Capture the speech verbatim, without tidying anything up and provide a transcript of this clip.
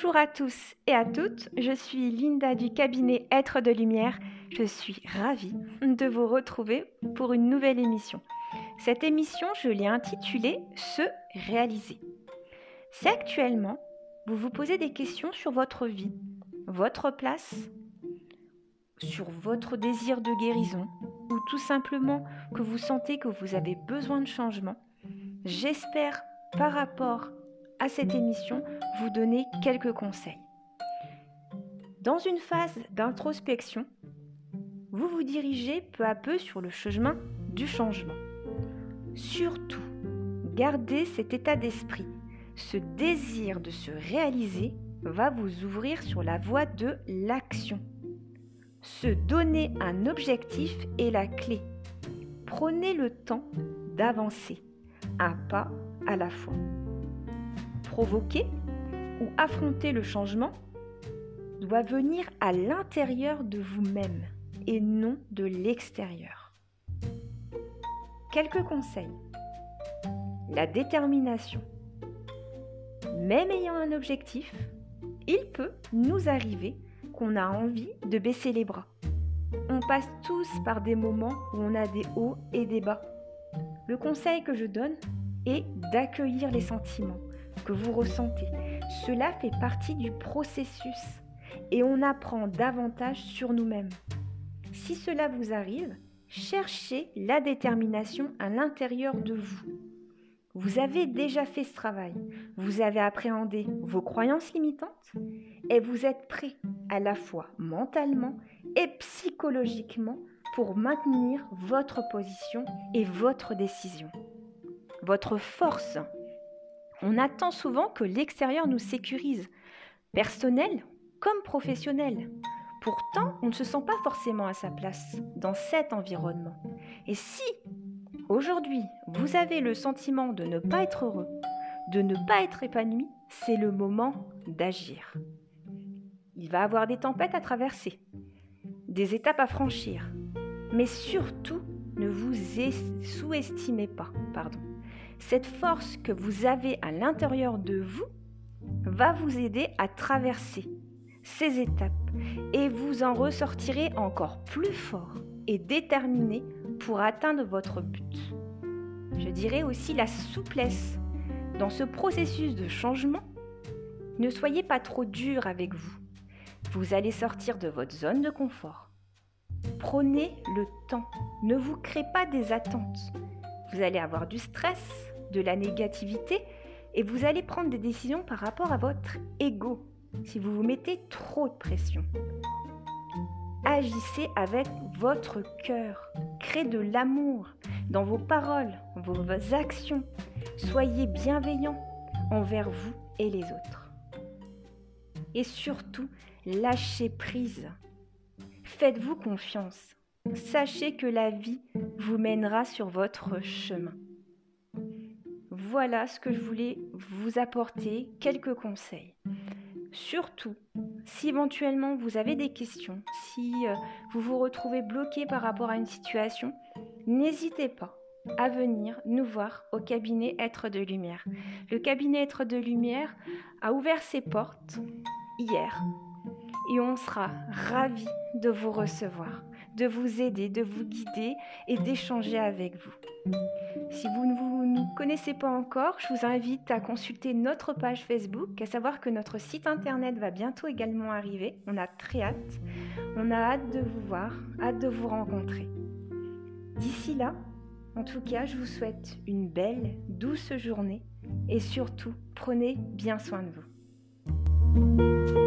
Bonjour à tous et à toutes, je suis Linda du cabinet Être de Lumière. Je suis ravie de vous retrouver pour une nouvelle émission. Cette émission, je l'ai intitulée « Se réaliser ». Si actuellement, vous vous posez des questions sur votre vie, votre place, sur votre désir de guérison, ou tout simplement que vous sentez que vous avez besoin de changement, j'espère par rapport à cette émission vous donner quelques conseils. Dans une phase d'introspection, vous vous dirigez peu à peu sur le chemin du changement. Surtout, gardez cet état d'esprit. Ce désir de se réaliser va vous ouvrir sur la voie de l'action. Se donner un objectif est la clé. Prenez le temps d'avancer, un pas à la fois. Provoquer ou affronter le changement doit venir à l'intérieur de vous-même et non de l'extérieur. Quelques conseils. La détermination. Même ayant un objectif, il peut nous arriver qu'on a envie de baisser les bras. On passe tous par des moments où on a des hauts et des bas. Le conseil que je donne est d'accueillir les sentiments que vous ressentez. Cela fait partie du processus et on apprend davantage sur nous-mêmes. Si cela vous arrive, cherchez la détermination à l'intérieur de vous. Vous avez déjà fait ce travail, vous avez appréhendé vos croyances limitantes et vous êtes prêt à la fois mentalement et psychologiquement pour maintenir votre position et votre décision. Votre force. On attend souvent que l'extérieur nous sécurise, personnel comme professionnel. Pourtant, on ne se sent pas forcément à sa place dans cet environnement. Et si aujourd'hui, vous avez le sentiment de ne pas être heureux, de ne pas être épanoui, c'est le moment d'agir. Il va y avoir des tempêtes à traverser, des étapes à franchir, mais surtout, ne vous sous-estimez pas. Pardon. Cette force que vous avez à l'intérieur de vous va vous aider à traverser ces étapes et vous en ressortirez encore plus fort et déterminé pour atteindre votre but. Je dirais aussi la souplesse. Dans ce processus de changement, ne soyez pas trop dur avec vous. Vous allez sortir de votre zone de confort. Prenez le temps. Ne vous créez pas des attentes. Vous allez avoir du stress, de la négativité et vous allez prendre des décisions par rapport à votre ego si vous vous mettez trop de pression. Agissez avec votre cœur, créez de l'amour dans vos paroles, vos actions. Soyez bienveillant envers vous et les autres. Et surtout, lâchez prise. Faites-vous confiance. Sachez que la vie vous mènera sur votre chemin. Voilà ce que je voulais vous apporter, quelques conseils. Surtout, si éventuellement vous avez des questions, si vous vous retrouvez bloqué par rapport à une situation, n'hésitez pas à venir nous voir au cabinet Être de Lumière. Le cabinet Être de Lumière a ouvert ses portes hier et on sera ravis de vous recevoir, de vous aider, de vous guider et d'échanger avec vous. Si vous ne vous nous connaissez pas encore, je vous invite à consulter notre page Facebook, à savoir que notre site internet va bientôt également arriver. On a très hâte, on a hâte de vous voir, hâte de vous rencontrer. D'ici là, en tout cas, je vous souhaite une belle, douce journée et surtout, prenez bien soin de vous.